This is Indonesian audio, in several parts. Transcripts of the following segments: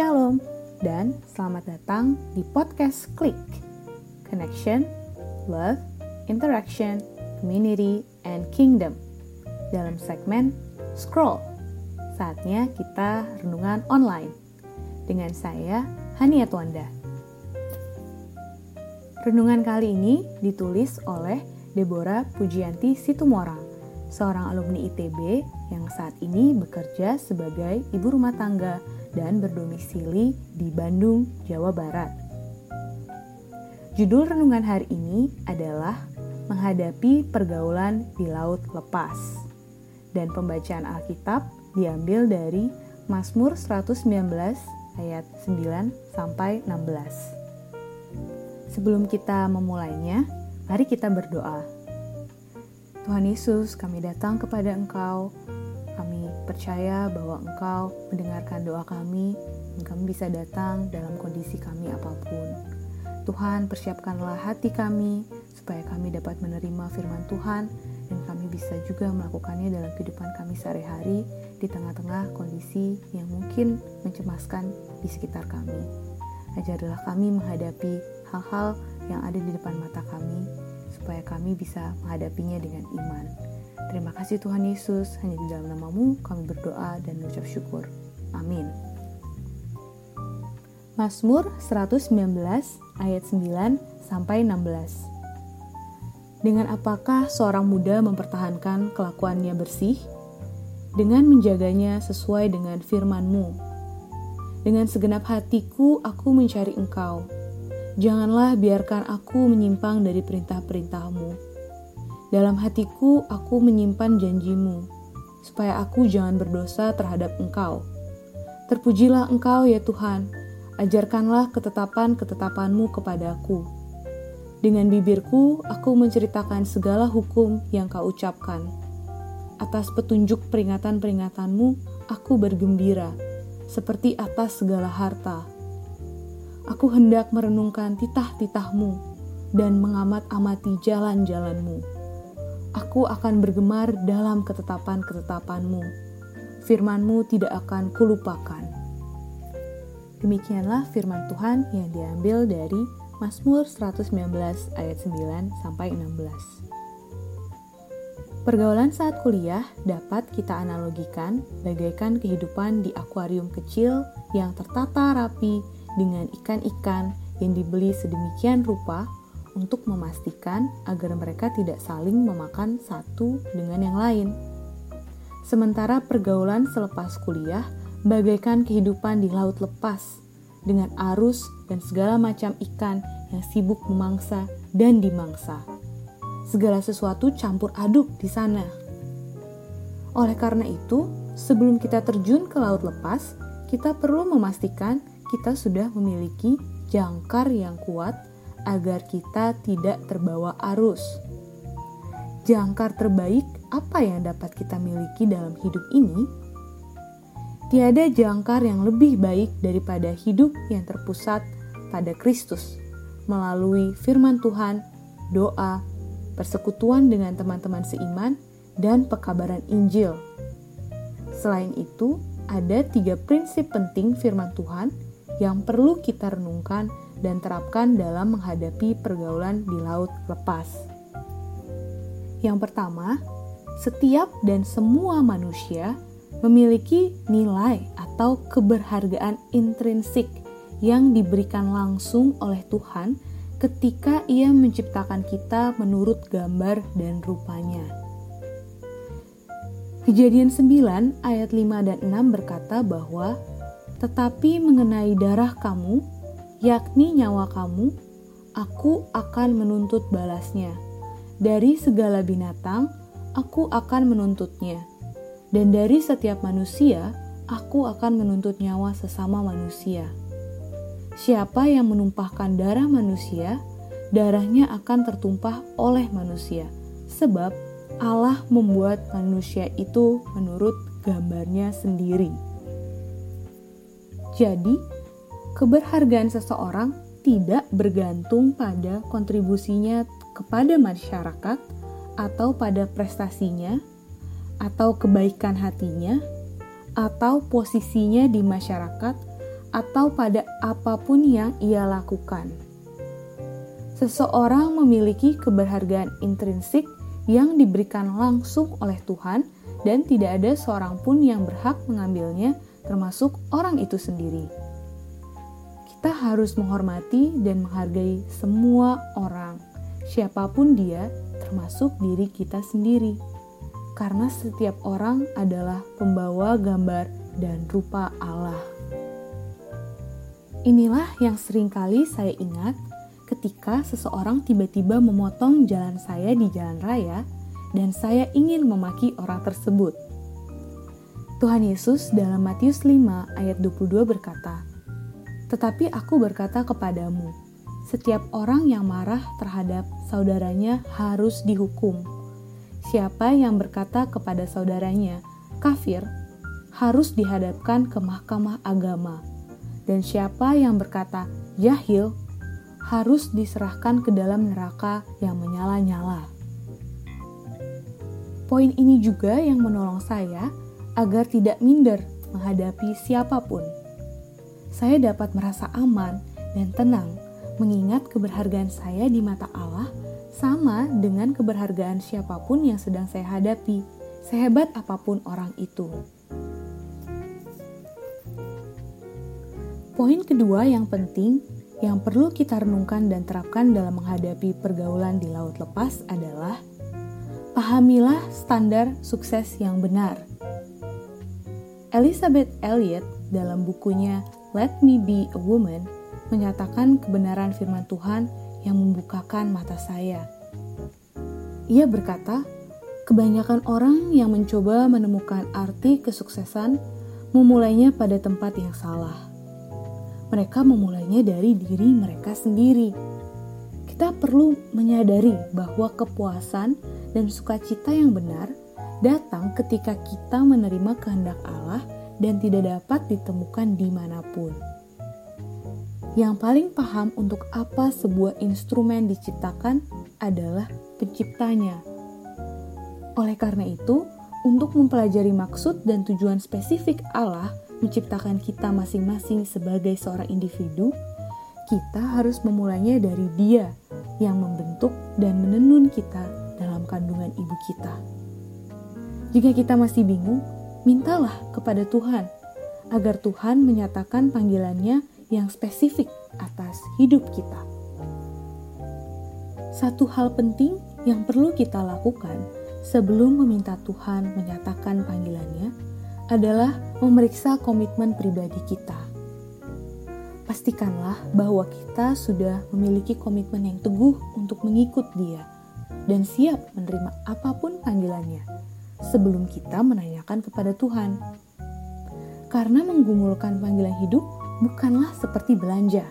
Shalom dan selamat datang di podcast Klik. Connection, Love, Interaction, Community, and Kingdom. Dalam segmen Scroll, saatnya kita renungan online. Dengan saya, Hanny Edwanda. Renungan kali ini ditulis oleh Debora Pujiyanti Situmorang, seorang alumni ITB yang saat ini bekerja sebagai ibu rumah tangga dan berdomisili di Bandung, Jawa Barat. Judul renungan hari ini adalah Menghadapi Pergaulan di Laut Lepas, dan pembacaan Alkitab diambil dari Mazmur 119 ayat 9 sampai 16. Sebelum kita memulainya, mari kita berdoa. Tuhan Yesus, kami datang kepada Engkau. Kami percaya bahwa Engkau mendengarkan doa kami, dan kami bisa datang dalam kondisi kami apapun. Tuhan, persiapkanlah hati kami, supaya kami dapat menerima firman Tuhan, dan kami bisa juga melakukannya dalam kehidupan kami sehari-hari, di tengah-tengah kondisi yang mungkin mencemaskan di sekitar kami. Ajarilah kami menghadapi hal-hal yang ada di depan mata kami, supaya kami bisa menghadapinya dengan iman. Terima kasih Tuhan Yesus, hanya di dalam nama-Mu kami berdoa dan mengucap syukur. Amin. Mazmur 119 ayat 9 sampai 16. Dengan apakah seorang muda mempertahankan kelakuannya bersih? Dengan menjaganya sesuai dengan firman-Mu. Dengan segenap hatiku aku mencari Engkau. Janganlah biarkan aku menyimpang dari perintah-perintah-Mu. Dalam hatiku aku menyimpan janji-Mu, supaya aku jangan berdosa terhadap Engkau. Terpujilah Engkau ya Tuhan, ajarkanlah ketetapan-ketetapan-Mu kepadaku. Dengan bibirku aku menceritakan segala hukum yang Kau ucapkan. Atas petunjuk peringatan-peringatan-Mu aku bergembira, seperti atas segala harta. Aku hendak merenungkan titah-titah-Mu dan mengamat-amati jalan-jalan-Mu. Aku akan bergemar dalam ketetapan-ketetapan-Mu. Firman-Mu tidak akan kulupakan. Demikianlah firman Tuhan yang diambil dari Mazmur 119 ayat 9 sampai 16. Pergaulan saat kuliah dapat kita analogikan bagaikan kehidupan di akuarium kecil yang tertata rapi dengan ikan-ikan yang dibeli sedemikian rupa untuk memastikan agar mereka tidak saling memakan satu dengan yang lain. Sementara pergaulan selepas kuliah bagaikan kehidupan di laut lepas dengan arus dan segala macam ikan yang sibuk memangsa dan dimangsa. Segala sesuatu campur aduk di sana. Oleh karena itu, sebelum kita terjun ke laut lepas, kita perlu memastikan kita sudah memiliki jangkar yang kuat agar kita tidak terbawa arus. Jangkar terbaik apa yang dapat kita miliki dalam hidup ini? Tiada jangkar yang lebih baik daripada hidup yang terpusat pada Kristus melalui firman Tuhan, doa, persekutuan dengan teman-teman seiman, dan pekabaran Injil. Selain itu, ada 3 prinsip penting firman Tuhan yang perlu kita renungkan dan terapkan dalam menghadapi pergaulan di laut lepas. Yang pertama, setiap dan semua manusia memiliki nilai atau keberhargaan intrinsik yang diberikan langsung oleh Tuhan ketika Ia menciptakan kita menurut gambar dan rupanya. Kejadian 9 ayat 5 dan 6 berkata bahwa tetapi mengenai darah kamu, yakni nyawa kamu, aku akan menuntut balasnya. Dari segala binatang, aku akan menuntutnya. Dan dari setiap manusia, aku akan menuntut nyawa sesama manusia. Siapa yang menumpahkan darah manusia, darahnya akan tertumpah oleh manusia. Sebab Allah membuat manusia itu menurut gambarnya sendiri. Jadi, keberhargaan seseorang tidak bergantung pada kontribusinya kepada masyarakat atau pada prestasinya atau kebaikan hatinya atau posisinya di masyarakat atau pada apapun yang ia lakukan. Seseorang memiliki keberhargaan intrinsik yang diberikan langsung oleh Tuhan dan tidak ada seorang pun yang berhak mengambilnya, termasuk orang itu sendiri. Kita harus menghormati dan menghargai semua orang, siapapun dia, termasuk diri kita sendiri. Karena setiap orang adalah pembawa gambar dan rupa Allah. Inilah yang seringkali saya ingat ketika seseorang tiba-tiba memotong jalan saya di jalan raya dan saya ingin memaki orang tersebut. Tuhan Yesus dalam Matius 5 ayat 22 berkata, "Tetapi aku berkata kepadamu, setiap orang yang marah terhadap saudaranya harus dihukum. Siapa yang berkata kepada saudaranya, kafir, harus dihadapkan ke mahkamah agama. Dan siapa yang berkata, jahil, harus diserahkan ke dalam neraka yang menyala-nyala." Poin ini juga yang menolong saya agar tidak minder menghadapi siapapun. Saya dapat merasa aman dan tenang mengingat keberhargaan saya di mata Allah sama dengan keberhargaan siapapun yang sedang saya hadapi, sehebat apapun orang itu. Poin kedua yang penting yang perlu kita renungkan dan terapkan dalam menghadapi pergaulan di laut lepas adalah pahamilah standar sukses yang benar. Elizabeth Elliot dalam bukunya Let Me Be A Woman menyatakan kebenaran firman Tuhan yang membukakan mata saya. Ia berkata, kebanyakan orang yang mencoba menemukan arti kesuksesan memulainya pada tempat yang salah. Mereka memulainya dari diri mereka sendiri. Kita perlu menyadari bahwa kepuasan dan sukacita yang benar datang ketika kita menerima kehendak Allah dan tidak dapat ditemukan dimanapun. Yang paling paham untuk apa sebuah instrumen diciptakan adalah penciptanya. Oleh karena itu, untuk mempelajari maksud dan tujuan spesifik Allah menciptakan kita masing-masing sebagai seorang individu, kita harus memulainya dari Dia yang membentuk dan menenun kita dalam kandungan ibu kita. Jika kita masih bingung, mintalah kepada Tuhan agar Tuhan menyatakan panggilannya yang spesifik atas hidup kita. Satu hal penting yang perlu kita lakukan sebelum meminta Tuhan menyatakan panggilannya adalah memeriksa komitmen pribadi kita. Pastikanlah bahwa kita sudah memiliki komitmen yang teguh untuk mengikut Dia dan siap menerima apapun panggilannya sebelum kita menanyakan kepada Tuhan. Karena menggumulkan panggilan hidup bukanlah seperti belanja,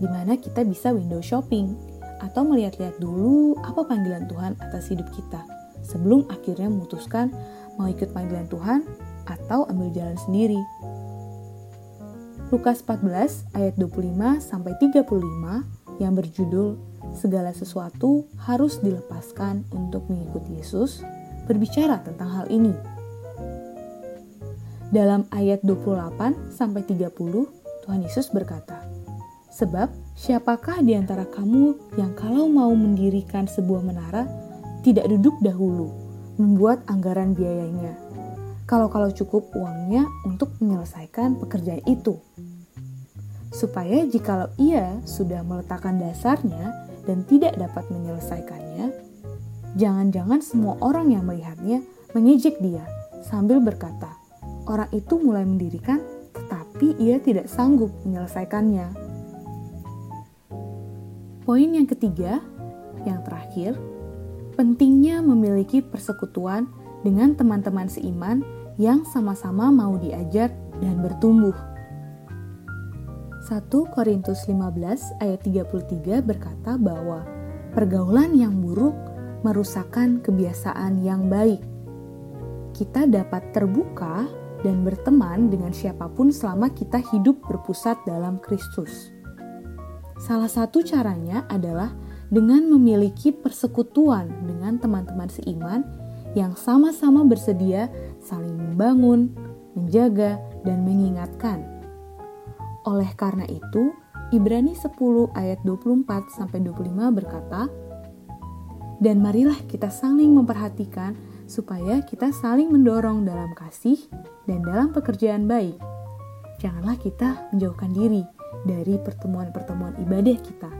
di mana kita bisa window shopping atau melihat-lihat dulu apa panggilan Tuhan atas hidup kita sebelum akhirnya memutuskan mau ikut panggilan Tuhan atau ambil jalan sendiri. Lukas 14 ayat 25-35 yang berjudul "Segala sesuatu harus dilepaskan untuk mengikuti Yesus" berbicara tentang hal ini. Dalam ayat 28-30 Tuhan Yesus berkata, "Sebab siapakah di antara kamu yang kalau mau mendirikan sebuah menara tidak duduk dahulu membuat anggaran biayanya, kalau cukup uangnya untuk menyelesaikan pekerjaan itu, supaya jikalau ia sudah meletakkan dasarnya dan tidak dapat menyelesaikannya, jangan-jangan semua orang yang melihatnya mengejek dia sambil berkata, orang itu mulai mendirikan tetapi ia tidak sanggup menyelesaikannya." Poin yang ketiga, yang terakhir, pentingnya memiliki persekutuan dengan teman-teman seiman yang sama-sama mau diajar dan bertumbuh. 1 Korintus 15 ayat 33 berkata bahwa pergaulan yang buruk merusakkan kebiasaan yang baik. Kita dapat terbuka dan berteman dengan siapapun selama kita hidup berpusat dalam Kristus. Salah satu caranya adalah dengan memiliki persekutuan dengan teman-teman seiman yang sama-sama bersedia saling membangun, menjaga, dan mengingatkan. Oleh karena itu, Ibrani 10 ayat 24-25 berkata, "Dan marilah kita saling memperhatikan supaya kita saling mendorong dalam kasih dan dalam pekerjaan baik. Janganlah kita menjauhkan diri dari pertemuan-pertemuan ibadah kita,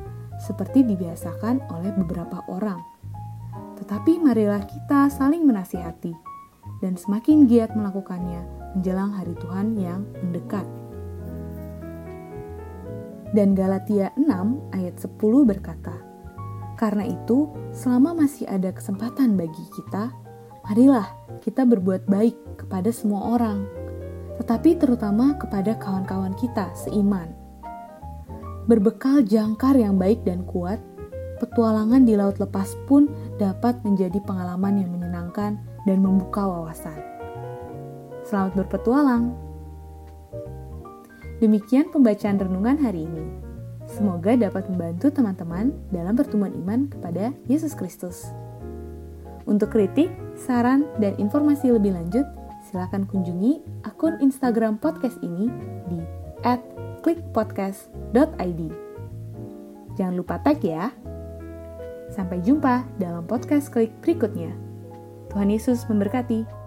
seperti dibiasakan oleh beberapa orang. Tetapi marilah kita saling menasihati dan semakin giat melakukannya menjelang hari Tuhan yang mendekat." Dan Galatia 6 ayat 10 berkata, "Karena itu, selama masih ada kesempatan bagi kita, marilah kita berbuat baik kepada semua orang, tetapi terutama kepada kawan-kawan kita seiman. Berbekal jangkar yang baik dan kuat, petualangan di laut lepas pun dapat menjadi pengalaman yang menyenangkan dan membuka wawasan." Selamat berpetualang. Demikian pembacaan renungan hari ini. Semoga dapat membantu teman-teman dalam pertumbuhan iman kepada Yesus Kristus. Untuk kritik, saran, dan informasi lebih lanjut, silakan kunjungi akun Instagram podcast ini di @klikpodcast.id. Jangan lupa tag ya. Sampai jumpa dalam podcast Klik berikutnya. Tuhan Yesus memberkati.